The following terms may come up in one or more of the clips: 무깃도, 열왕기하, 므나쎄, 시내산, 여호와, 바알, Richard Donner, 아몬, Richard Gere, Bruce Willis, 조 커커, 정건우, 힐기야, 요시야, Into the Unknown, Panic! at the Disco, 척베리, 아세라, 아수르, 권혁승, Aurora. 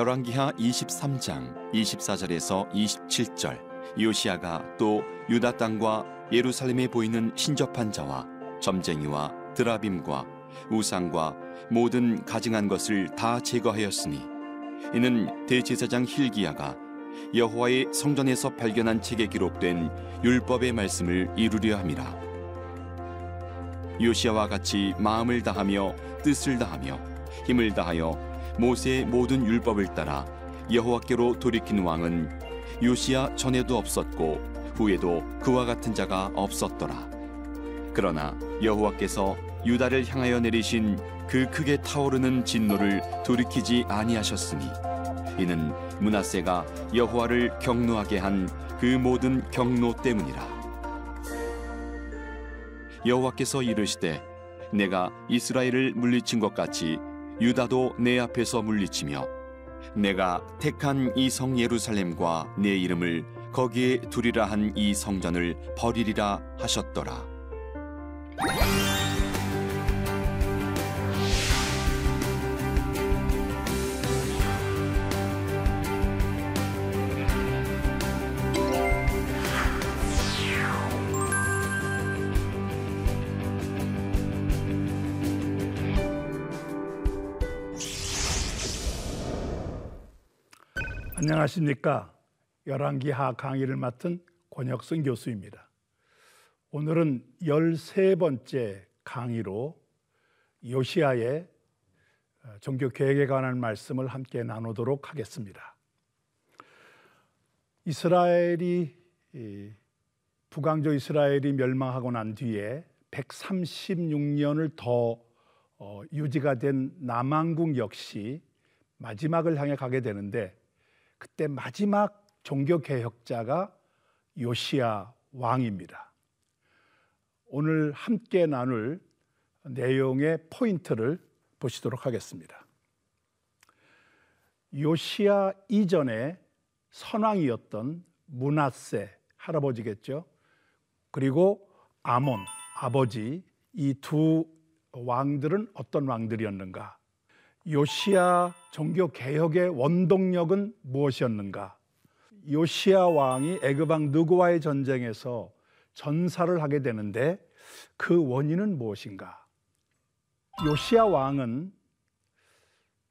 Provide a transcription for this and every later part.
열왕기하 23장 24절에서 27절, 요시야가 또 유다 땅과 예루살렘에 보이는 신접한 자와 점쟁이와 드라빔과 우상과 모든 가증한 것을 다 제거하였으니, 이는 대제사장 힐기야가 여호와의 성전에서 발견한 책에 기록된 율법의 말씀을 이루려 함이라. 요시야와 같이 마음을 다하며 뜻을 다하며 힘을 다하여 모세의 모든 율법을 따라 여호와께로 돌이킨 왕은 요시야 전에도 없었고 후에도 그와 같은 자가 없었더라. 그러나 여호와께서 유다를 향하여 내리신 그 크게 타오르는 진노를 돌이키지 아니하셨으니, 이는 므나쎄가 여호와를 경노하게 한 그 모든 경노 때문이라. 여호와께서 이르시되, 내가 이스라엘을 물리친 것 같이 유다도 내 앞에서 물리치며 내가 택한 이 성 예루살렘과 내 이름을 거기에 두리라 한 이 성전을 버리리라 하셨더라. 안녕하십니까. 열왕기하 강의를 맡은 권혁승 교수입니다. 오늘은 13번째 강의로 요시야의 종교개혁에 관한 말씀을 함께 나누도록 하겠습니다. 이스라엘이 북왕조 이스라엘이 멸망하고 난 뒤에 136년을 더 유지가 된 남왕국 역시 마지막을 향해 가게 되는데, 그때 마지막 종교개혁자가 요시야 왕입니다. 오늘 함께 나눌 내용의 포인트를 보시도록 하겠습니다. 요시야 이전에 선왕이었던 므나쎄, 할아버지겠죠. 그리고 아몬, 아버지, 이 두 왕들은 어떤 왕들이었는가? 요시야 종교개혁의 원동력은 무엇이었는가? 요시야 왕이 애굽왕 느고와의 전쟁에서 전사를 하게 되는데 그 원인은 무엇인가? 요시야 왕은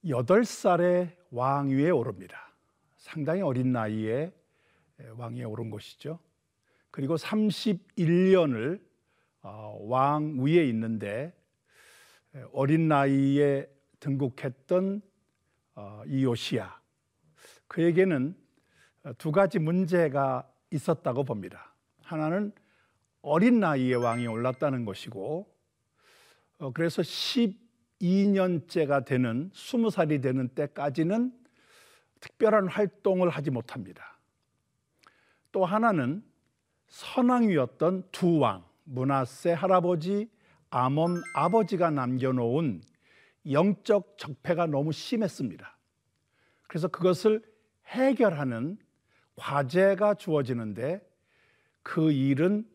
8살에 왕위에 오릅니다. 상당히 어린 나이에 왕위에 오른 것이죠. 그리고 31년을 왕위에 있는데, 어린 나이에 등극했던 이 요시야, 그에게는 두 가지 문제가 있었다고 봅니다. 하나는 어린 나이에 왕이 올랐다는 것이고, 그래서 12년째가 되는 20살이 되는 때까지는 특별한 활동을 하지 못합니다. 또 하나는 선왕이었던 두 왕, 므나쎄 할아버지, 아몬 아버지가 남겨놓은 영적 적폐가 너무 심했습니다. 그래서 그것을 해결하는 과제가 주어지는데, 그 일은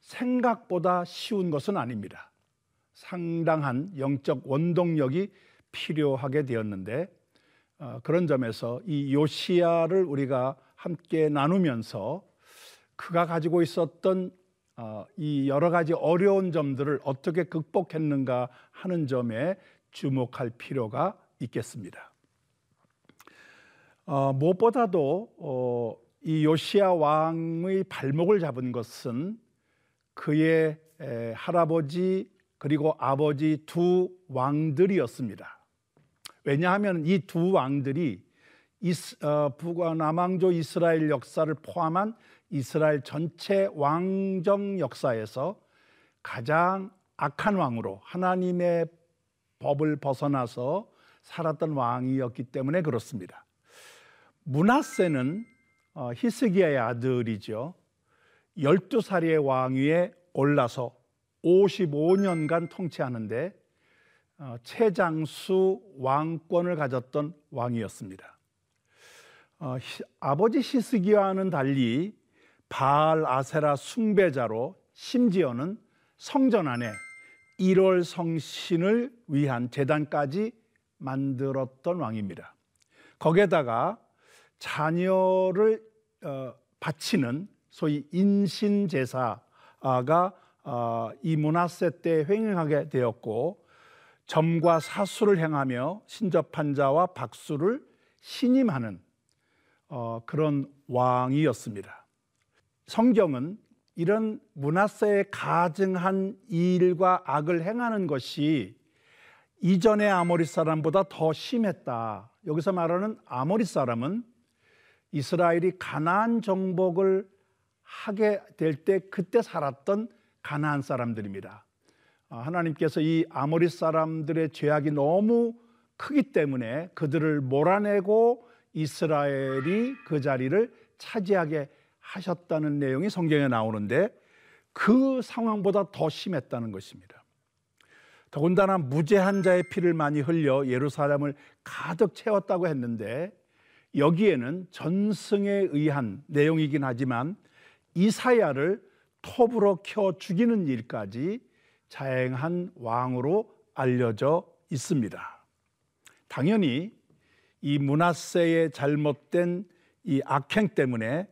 생각보다 쉬운 것은 아닙니다. 상당한 영적 원동력이 필요하게 되었는데, 그런 점에서 이 요시야를 우리가 함께 나누면서 그가 가지고 있었던 이 여러 가지 어려운 점들을 어떻게 극복했는가 하는 점에 주목할 필요가 있겠습니다. 무엇보다도 이 요시야 왕의 발목을 잡은 것은 그의 할아버지 그리고 아버지 두 왕들이었습니다. 왜냐하면 이 두 왕들이 남왕조 이스라엘 역사를 포함한 이스라엘 전체 왕정 역사에서 가장 악한 왕으로, 하나님의 법을 벗어나서 살았던 왕이었기 때문에 그렇습니다. 므나쎄는 히스기야의 아들이죠. 12살의 왕위에 올라서 55년간 통치하는데 최장수 왕권을 가졌던 왕이었습니다. 아버지 히스기야와는 달리 바알 아세라 숭배자로, 심지어는 성전 안에 1월 성신을 위한 제단까지 만들었던 왕입니다. 거기에다가 자녀를 바치는 소위 인신제사가 이 므나쎄 때 횡행하게 되었고, 점과 사수를 행하며 신접한 자와 박수를 신임하는 그런 왕이었습니다. 성경은 이런 므나쎄에 가증한 일과 악을 행하는 것이 이전의 아모리 사람보다 더 심했다. 여기서 말하는 아모리 사람은 이스라엘이 가나안 정복을 하게 될 때 그때 살았던 가나안 사람들입니다. 하나님께서 이 아모리 사람들의 죄악이 너무 크기 때문에 그들을 몰아내고 이스라엘이 그 자리를 차지하게 하셨다는 내용이 성경에 나오는데 그 상황보다 더 심했다는 것입니다. 더군다나 무죄한 자의 피를 많이 흘려 예루살렘을 가득 채웠다고 했는데, 여기에는 전승에 의한 내용이긴 하지만 이사야를 톱으로 켜 죽이는 일까지 자행한 왕으로 알려져 있습니다. 당연히 이 므나쎄의 잘못된 이 악행 때문에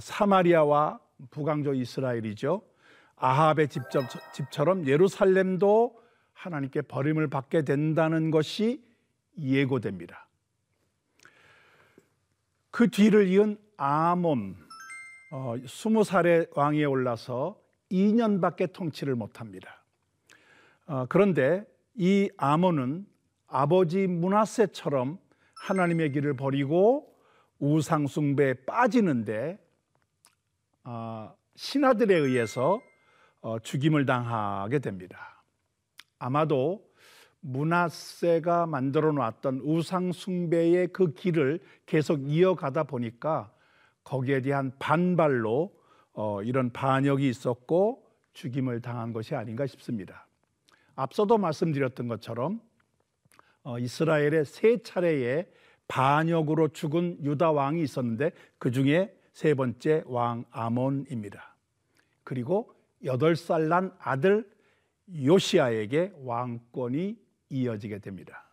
사마리아와 북왕조 이스라엘이죠, 아합의 집처럼 예루살렘도 하나님께 버림을 받게 된다는 것이 예고됩니다. 그 뒤를 이은 아몬, 20살의 왕위에 올라서 2년밖에 통치를 못합니다. 그런데 이 아몬은 아버지 므나쎄처럼 하나님의 길을 버리고 우상 숭배에 빠지는데 신하들에 의해서 죽임을 당하게 됩니다. 아마도 므나쎄가 만들어 놨던 우상 숭배의 그 길을 계속 이어가다 보니까 거기에 대한 반발로 이런 반역이 있었고 죽임을 당한 것이 아닌가 싶습니다. 앞서도 말씀드렸던 것처럼 이스라엘의 세 차례의 반역으로 죽은 유다 왕이 있었는데 그 중에 세 번째 왕 아몬입니다. 그리고 8살 난 아들 요시야에게 왕권이 이어지게 됩니다.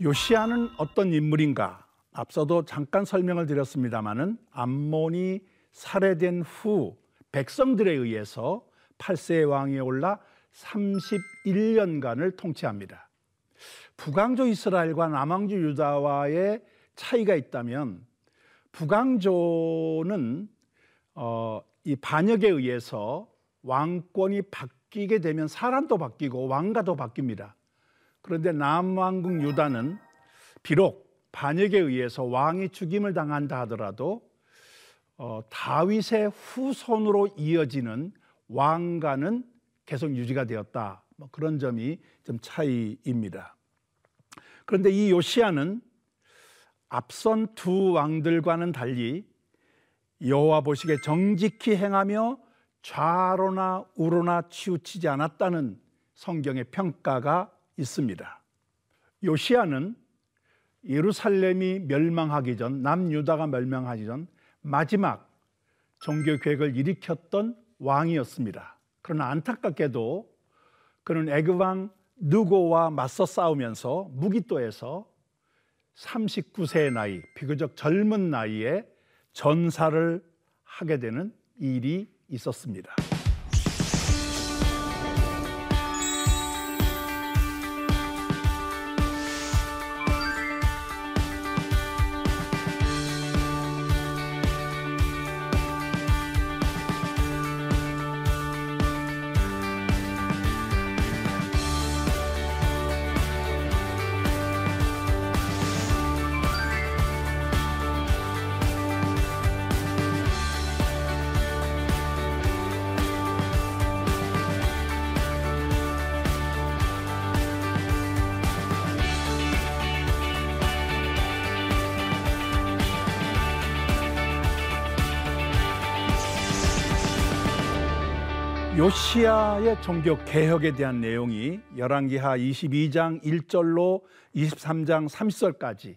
요시야는 어떤 인물인가? 앞서도 잠깐 설명을 드렸습니다마는 암몬이 살해된 후 백성들에 의해서 8세의 왕에 올라 31년간을 통치합니다. 북왕조 이스라엘과 남왕조 유다와의 차이가 있다면, 북왕조는 이 반역에 의해서 왕권이 바뀌게 되면 사람도 바뀌고 왕가도 바뀝니다. 그런데 남왕국 유다는 비록 반역에 의해서 왕이 죽임을 당한다 하더라도 다윗의 후손으로 이어지는 왕가는 계속 유지가 되었다. 뭐 그런 점이 좀 차이입니다. 그런데 이 요시야는 앞선 두 왕들과는 달리 여호와 보시기에 정직히 행하며 좌로나 우로나 치우치지 않았다는 성경의 평가가 있습니다. 요시야는 예루살렘이 멸망하기 전, 남유다가 멸망하기 전 마지막 종교 계획을 일으켰던 왕이었습니다. 그러나 안타깝게도 그는 애굽왕 느고와 맞서 싸우면서 무깃도에서 39세의 나이, 비교적 젊은 나이에 전사를 하게 되는 일이 있었습니다. 요시야의 종교개혁에 대한 내용이 열왕기하 22장 1절로 23장 30절까지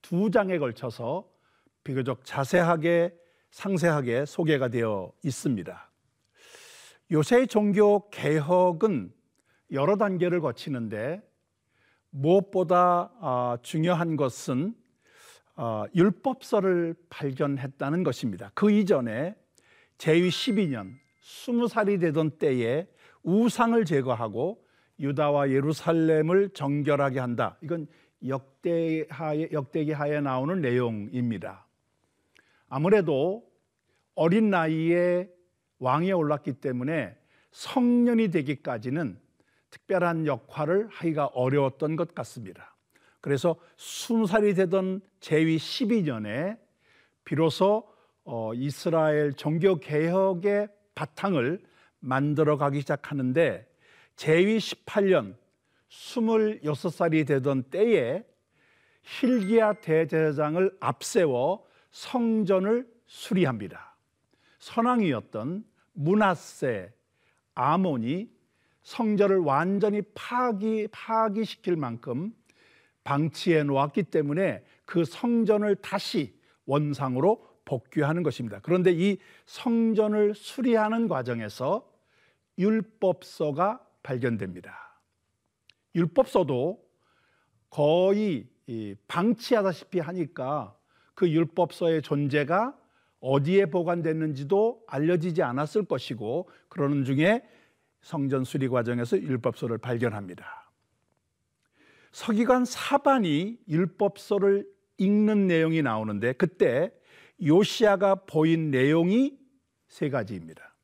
두 장에 걸쳐서 비교적 자세하게, 상세하게 소개가 되어 있습니다. 요새의 종교개혁은 여러 단계를 거치는데 무엇보다 중요한 것은 율법서를 발견했다는 것입니다. 그 이전에 제위 12년 20살이 되던 때에 우상을 제거하고 유다와 예루살렘을 정결하게 한다. 이건 역대기하에 나오는 내용입니다. 아무래도 어린 나이에 왕위에 올랐기 때문에 성년이 되기까지는 특별한 역할을 하기가 어려웠던 것 같습니다. 그래서 20살이 되던 제위 12년에 비로소 이스라엘 종교개혁의 바탕을 만들어가기 시작하는데, 제위 18년 26살이 되던 때에 힐기야 대제사장을 앞세워 성전을 수리합니다. 선왕이었던 므나쎄 아몬이 성전을 완전히 파기시킬 만큼 방치해 놓았기 때문에 그 성전을 다시 원상으로 복귀하는 것입니다. 그런데 이 성전을 수리하는 과정에서 율법서가 발견됩니다. 율법서도 거의 방치하다시피 하니까 그 율법서의 존재가 어디에 보관됐는지도 알려지지 않았을 것이고, 그러는 중에 성전 수리 과정에서 율법서를 발견합니다. 서기관 사반이 율법서를 읽는 내용이 나오는데, 그때 요시야가 보인 내용이 세 가지입니다.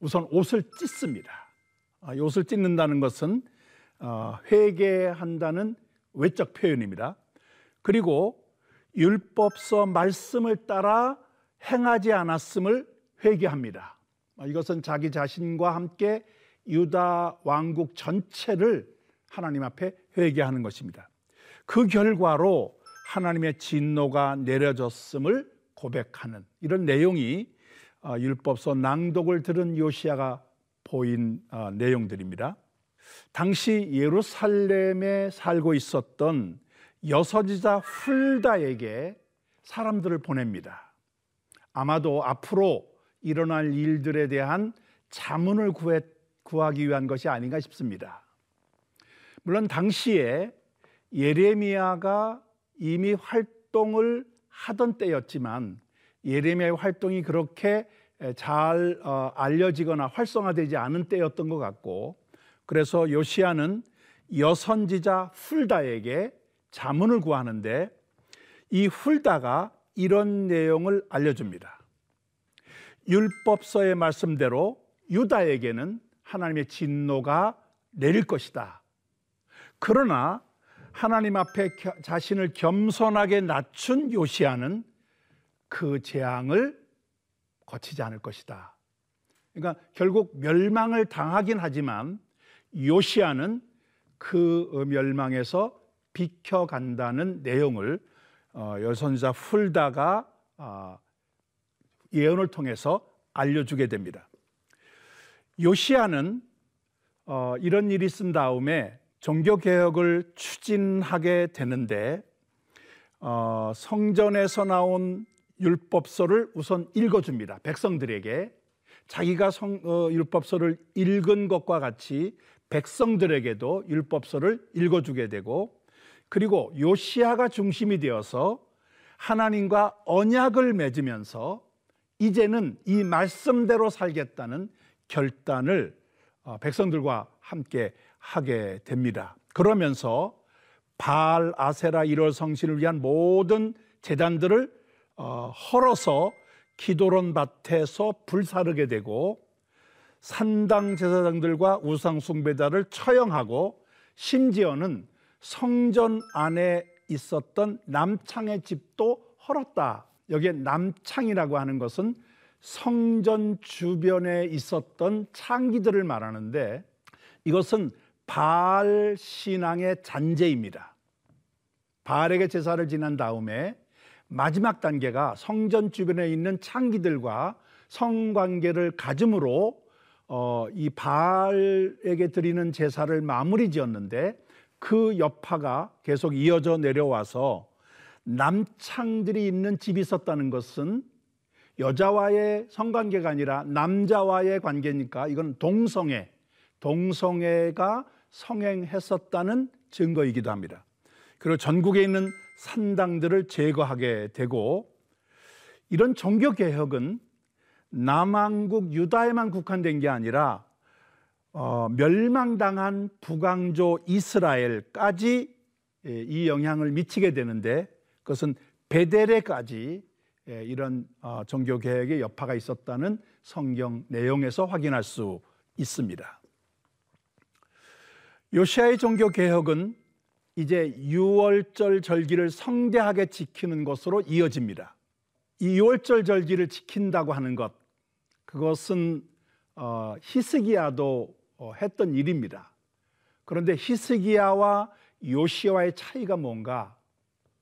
우선 옷을 찢습니다. 옷을 찢는다는 것은 회개한다는 외적 표현입니다. 그리고 율법서 말씀을 따라 행하지 않았음을 회개합니다. 이것은 자기 자신과 함께 유다 왕국 전체를 하나님 앞에 회개하는 것입니다. 그 결과로 하나님의 진노가 내려졌음을 고백하는 이런 내용이 율법서 낭독을 들은 요시야가 보인 내용들입니다. 당시 예루살렘에 살고 있었던 여서지자 훌다에게 사람들을 보냅니다. 아마도 앞으로 일어날 일들에 대한 자문을 구하기 위한 것이 아닌가 싶습니다. 물론 당시에 예레미야가 이미 활동을 하던 때였지만, 예레미야의 활동이 그렇게 잘 알려지거나 활성화되지 않은 때였던 것 같고, 그래서 요시야는 여선지자 훌다에게 자문을 구하는데, 이 훌다가 이런 내용을 알려줍니다. 율법서의 말씀대로 유다에게는 하나님의 진노가 내릴 것이다. 그러나 하나님 앞에 자신을 겸손하게 낮춘 요시야는 그 재앙을 거치지 않을 것이다. 그러니까 결국 멸망을 당하긴 하지만 요시야는 그 멸망에서 비켜간다는 내용을 여선지자 훌다가 예언을 통해서 알려주게 됩니다. 요시야는 이런 일이 있은 다음에 종교개혁을 추진하게 되는데, 성전에서 나온 율법서를 우선 읽어줍니다. 백성들에게 자기가 율법서를 읽은 것과 같이 백성들에게도 율법서를 읽어주게 되고, 그리고 요시야가 중심이 되어서 하나님과 언약을 맺으면서 이제는 이 말씀대로 살겠다는 결단을 백성들과 함께 하게 됩니다. 그러면서 바알, 아세라, 1월 성신을 위한 모든 제단들을 헐어서 기도론 밭에서 불사르게 되고, 산당 제사장들과 우상 숭배자를 처형하고, 심지어는 성전 안에 있었던 남창의 집도 헐었다. 여기에 남창이라고 하는 것은 성전 주변에 있었던 창기들을 말하는데, 이것은 바알 신앙의 잔재입니다. 바알에게 제사를 지낸 다음에 마지막 단계가 성전 주변에 있는 창기들과 성관계를 가짐으로 이 바알에게 드리는 제사를 마무리 지었는데, 그 여파가 계속 이어져 내려와서 남창들이 있는 집이 있었다는 것은 여자와의 성관계가 아니라 남자와의 관계니까 이건 동성애가 성행했었다는 증거이기도 합니다. 그리고 전국에 있는 산당들을 제거하게 되고, 이런 종교개혁은 남왕국 유다에만 국한된 게 아니라 멸망당한 북왕조 이스라엘까지 이 영향을 미치게 되는데, 그것은 베델에까지 이런 종교개혁의 여파가 있었다는 성경 내용에서 확인할 수 있습니다. 요시야의 종교개혁은 이제 유월절 절기를 성대하게 지키는 것으로 이어집니다. 이 유월절 절기를 지킨다고 하는 것, 그것은 히스기야도 했던 일입니다. 그런데 히스기야와 요시야의 차이가 뭔가?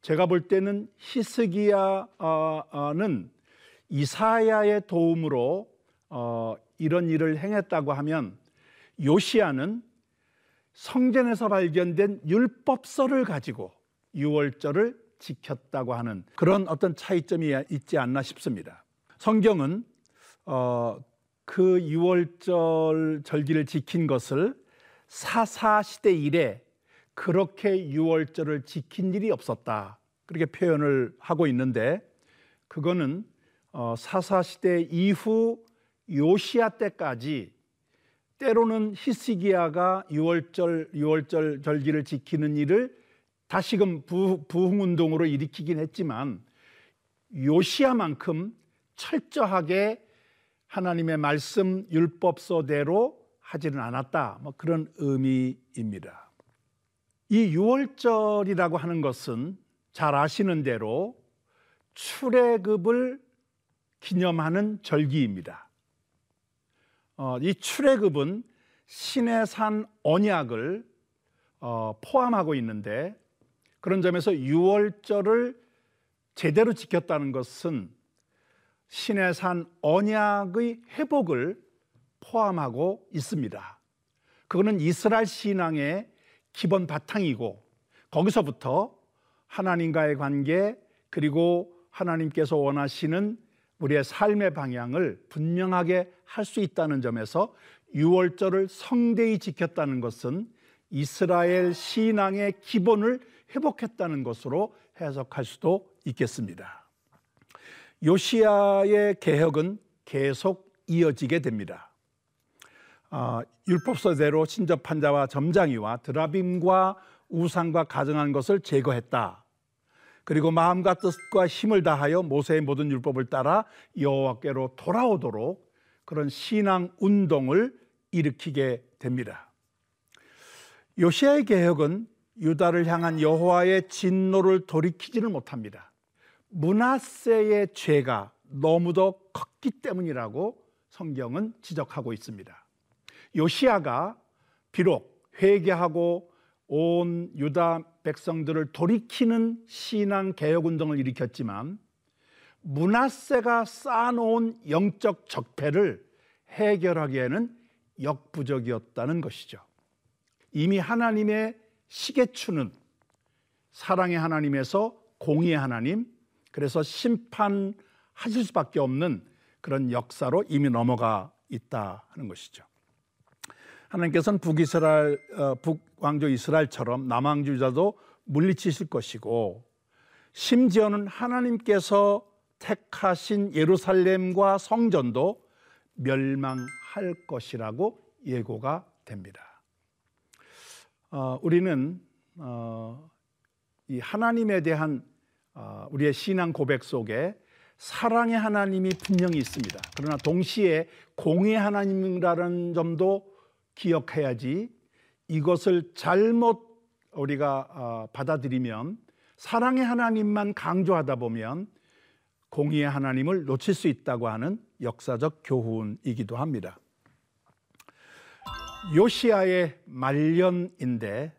제가 볼 때는 히스기야는 이사야의 도움으로 이런 일을 행했다고 하면, 요시야는 성전에서 발견된 율법서를 가지고 유월절을 지켰다고 하는 그런 어떤 차이점이 있지 않나 싶습니다. 성경은 그 유월절 절기를 지킨 것을 사사시대 이래 그렇게 유월절을 지킨 일이 없었다, 그렇게 표현을 하고 있는데, 그거는 사사시대 이후 요시야 때까지 때로는 히스기야가 유월절 절기를 지키는 일을 다시금 부흥운동으로 일으키긴 했지만, 요시야만큼 철저하게 하나님의 말씀 율법서대로 하지는 않았다, 뭐 그런 의미입니다. 이 유월절이라고 하는 것은 잘 아시는 대로 출애굽을 기념하는 절기입니다. 이 출애굽은 시내산 언약을 포함하고 있는데, 그런 점에서 유월절을 제대로 지켰다는 것은 시내산 언약의 회복을 포함하고 있습니다. 그거는 이스라엘 신앙의 기본 바탕이고, 거기서부터 하나님과의 관계, 그리고 하나님께서 원하시는 우리의 삶의 방향을 분명하게 할 수 있다는 점에서 유월절을 성대히 지켰다는 것은 이스라엘 신앙의 기본을 회복했다는 것으로 해석할 수도 있겠습니다. 요시야의 개혁은 계속 이어지게 됩니다. 율법서대로 신접한 자와 점장이와 드라빔과 우상과 가증한 것을 제거했다. 그리고 마음과 뜻과 힘을 다하여 모세의 모든 율법을 따라 여호와께로 돌아오도록 그런 신앙 운동을 일으키게 됩니다. 요시야의 개혁은 유다를 향한 여호와의 진노를 돌이키지를 못합니다. 므나쎄의 죄가 너무도 컸기 때문이라고 성경은 지적하고 있습니다. 요시야가 비록 회개하고 온 유다 백성들을 돌이키는 신앙 개혁 운동을 일으켰지만, 므나쎄가 쌓아놓은 영적 적폐를 해결하기에는 역부족이었다는 것이죠. 이미 하나님의 시계추는 사랑의 하나님에서 공의의 하나님, 그래서 심판하실 수밖에 없는 그런 역사로 이미 넘어가 있다 하는 것이죠. 하나님께서는 북왕조 이스라엘처럼 남왕조 유다도 물리치실 것이고, 심지어는 하나님께서 택하신 예루살렘과 성전도 멸망할 것이라고 예고가 됩니다. 우리는 이 하나님에 대한 우리의 신앙 고백 속에 사랑의 하나님이 분명히 있습니다. 그러나 동시에 공의의 하나님이라는 점도 기억해야지, 이것을 잘못 우리가 받아들이면, 사랑의 하나님만 강조하다 보면 공의의 하나님을 놓칠 수 있다고 하는 역사적 교훈이기도 합니다. 요시야의 말년인데,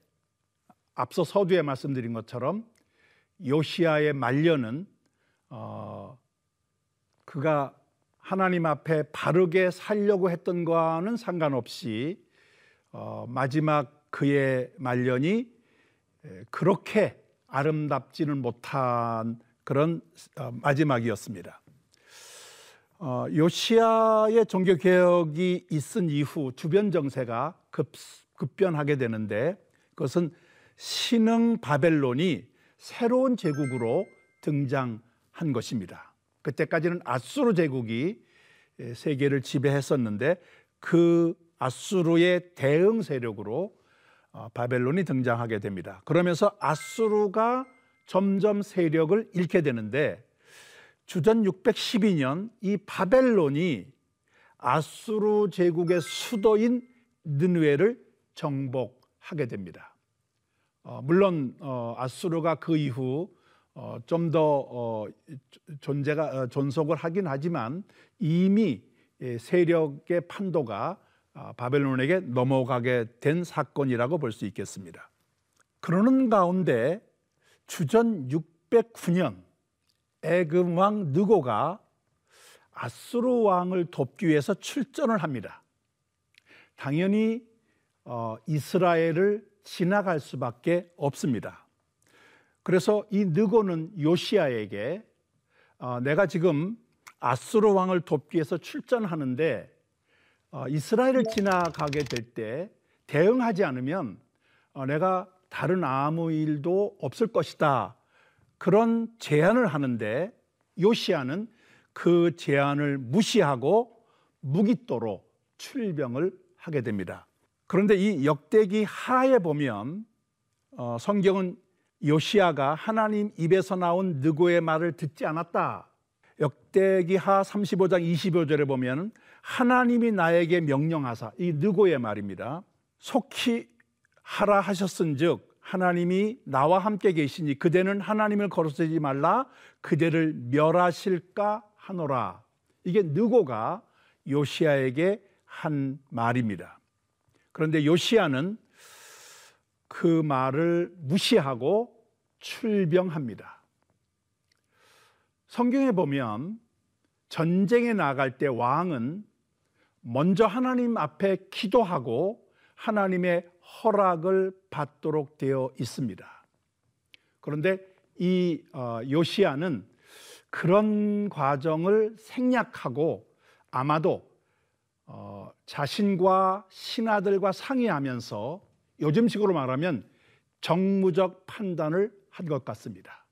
앞서 서두에 말씀드린 것처럼 요시야의 말년은 그가 하나님 앞에 바르게 살려고 했던 것과는 상관없이 마지막 그의 말년이 그렇게 아름답지는 못한 그런 마지막이었습니다. 요시야의 종교개혁이 있은 이후 주변 정세가 급변하게 되는데, 그것은 신흥 바벨론이 새로운 제국으로 등장한 것입니다. 그때까지는 아수르 제국이 세계를 지배했었는데 그 아수르의 대응 세력으로 바벨론이 등장하게 됩니다. 그러면서 아수르가 점점 세력을 잃게 되는데 주전 612년 이 바벨론이 아수르 제국의 수도인 느누에를 정복하게 됩니다. 물론 아수르가 그 이후 좀 더 존속을 하긴 하지만 이미 세력의 판도가 바벨론에게 넘어가게 된 사건이라고 볼 수 있겠습니다. 그러는 가운데 주전 609년 애굽 왕 느고가 아수르 왕을 돕기 위해서 출전을 합니다. 당연히 이스라엘을 지나갈 수밖에 없습니다. 그래서 이 느고는 요시야에게 내가 지금 아수르 왕을 돕기 위해서 출전하는데 이스라엘을 지나가게 될 때 대응하지 않으면 내가 다른 아무 일도 없을 것이다. 그런 제안을 하는데 요시야는 그 제안을 무시하고 무깃도로 출병을 하게 됩니다. 그런데 이 역대기 하에 보면 성경은 요시야가 하나님 입에서 나온 느고의 말을 듣지 않았다. 역대기하 35장 25절에 보면 하나님이 나에게 명령하사, 이 느고의 말입니다. 속히 하라 하셨은즉 하나님이 나와 함께 계시니 그대는 하나님을 거스르지 말라 그대를 멸하실까 하노라. 이게 느고가 요시야에게 한 말입니다. 그런데 요시야는 그 말을 무시하고 출병합니다. 성경에 보면 전쟁에 나갈 때 왕은 먼저 하나님 앞에 기도하고 하나님의 허락을 받도록 되어 있습니다. 그런데 이 요시야는 그런 과정을 생략하고 아마도 자신과 신하들과 상의하면서 요즘식으로 말하면 정무적 판단을 한 것 같습니다.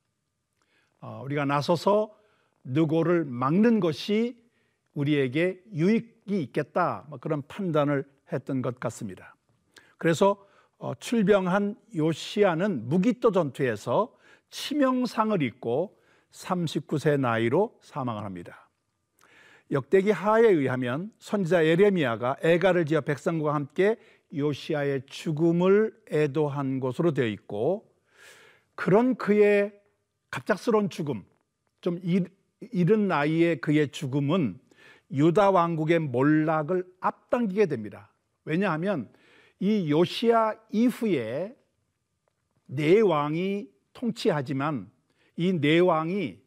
우리가 나서서 느고를 막는 것이 우리에게 유익이 있겠다, 그런 판단을 했던 것 같습니다. 그래서 출병한 요시야는 무깃도 전투에서 치명상을 입고 39세 나이로 사망을 합니다. 역대기 하에 의하면 선지자 예레미야가 애가를 지어 백성과 함께 요시야의 죽음을 애도한 것으로 되어 있고, 그런 그의 갑작스러운 죽음, 좀 이른 나이에 그의 죽음은 유다 왕국의 몰락을 앞당기게 됩니다. 왜냐하면 이 요시야 이후에 네 왕이 통치하지만 이 네 왕이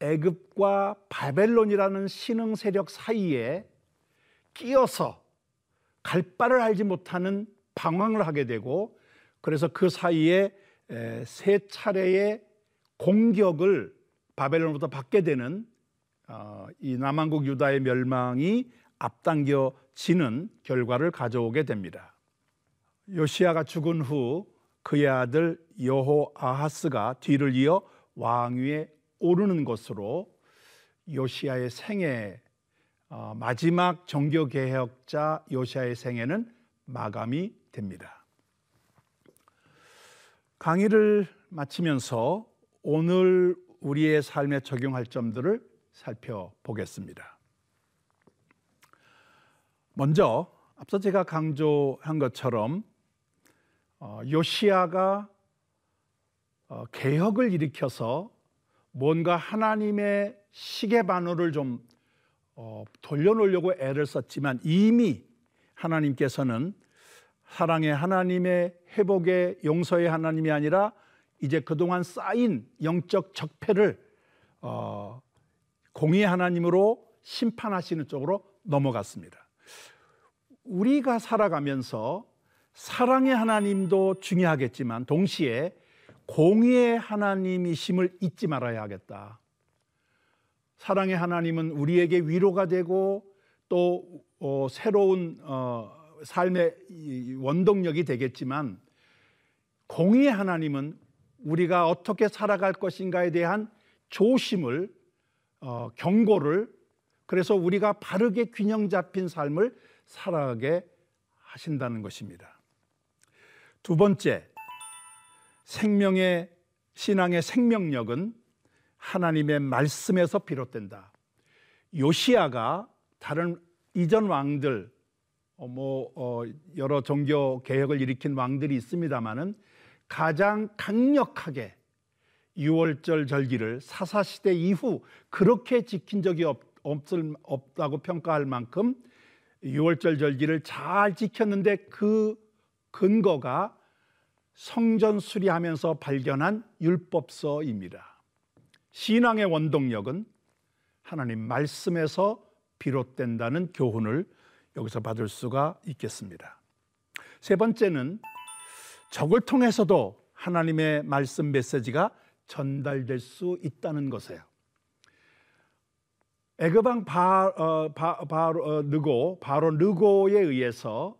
애굽과 바벨론이라는 신흥 세력 사이에 끼어서 갈 바를 알지 못하는 방황을 하게 되고, 그래서 그 사이에 세 차례의 공격을 바벨론부터 받게 되는 이 남왕국 유다의 멸망이 앞당겨지는 결과를 가져오게 됩니다. 요시야가 죽은 후 그의 아들 여호아하스가 뒤를 이어 왕위에 오르는 것으로 요시야의 생애, 마지막 정교개혁자 요시야의 생애는 마감이 됩니다. 강의를 마치면서 오늘 우리의 삶에 적용할 점들을 살펴보겠습니다. 먼저 앞서 제가 강조한 것처럼 요시야가 개혁을 일으켜서 뭔가 하나님의 시계반호를 좀 돌려놓으려고 애를 썼지만 이미 하나님께서는 사랑의 하나님의 회복의 용서의 하나님이 아니라 이제 그동안 쌓인 영적 적폐를 공의 하나님으로 심판하시는 쪽으로 넘어갔습니다. 우리가 살아가면서 사랑의 하나님도 중요하겠지만 동시에 공의의 하나님이심을 잊지 말아야 하겠다. 사랑의 하나님은 우리에게 위로가 되고 또 새로운 삶의 원동력이 되겠지만, 공의의 하나님은 우리가 어떻게 살아갈 것인가에 대한 조심을, 경고를, 그래서 우리가 바르게 균형 잡힌 삶을 살아가게 하신다는 것입니다. 두 번째, 생명의 신앙의 생명력은 하나님의 말씀에서 비롯된다. 요시야가 다른 이전 왕들, 여러 종교 개혁을 일으킨 왕들이 있습니다만은 가장 강력하게 유월절 절기를 사사시대 이후 그렇게 지킨 적이 없다고 평가할 만큼 유월절 절기를 잘 지켰는데, 그 근거가 성전 수리하면서 발견한 율법서입니다. 신앙의 원동력은 하나님 말씀에서 비롯된다는 교훈을 여기서 받을 수가 있겠습니다. 세 번째는 적을 통해서도 하나님의 말씀 메시지가 전달될 수 있다는 것이에요. 애굽왕 바로 느고에 의해서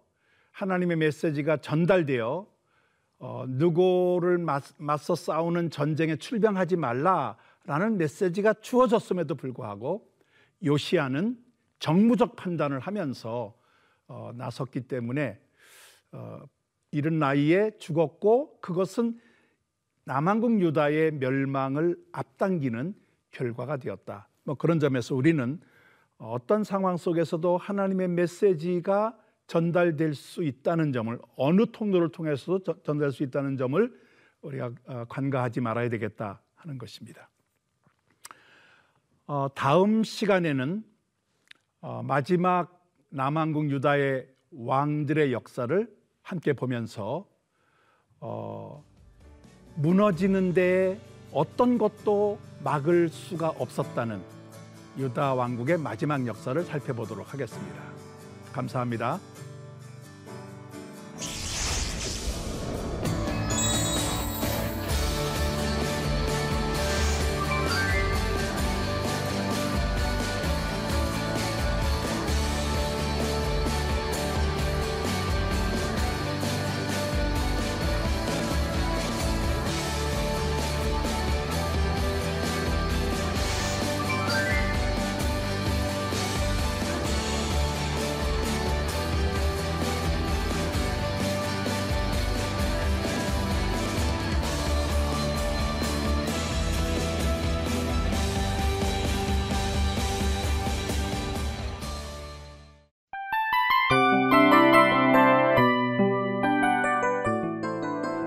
하나님의 메시지가 전달되어 느고를 맞서 싸우는 전쟁에 출병하지 말라라는 메시지가 주어졌음에도 불구하고 요시야는 정무적 판단을 하면서 나섰기 때문에 이른 나이에 죽었고, 그것은 남한국 유다의 멸망을 앞당기는 결과가 되었다. 그런 점에서 우리는 어떤 상황 속에서도 하나님의 메시지가 전달될 수 있다는 점을, 어느 통로를 통해서도 전달될 수 있다는 점을 우리가 간과하지 말아야 되겠다 하는 것입니다. 다음 시간에는 마지막 남한국 유다의 왕들의 역사를 함께 보면서 무너지는 데에 어떤 것도 막을 수가 없었다는 유다 왕국의 마지막 역사를 살펴보도록 하겠습니다. 감사합니다.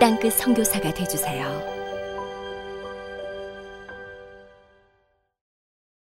땅끝 선교사가 되어주세요.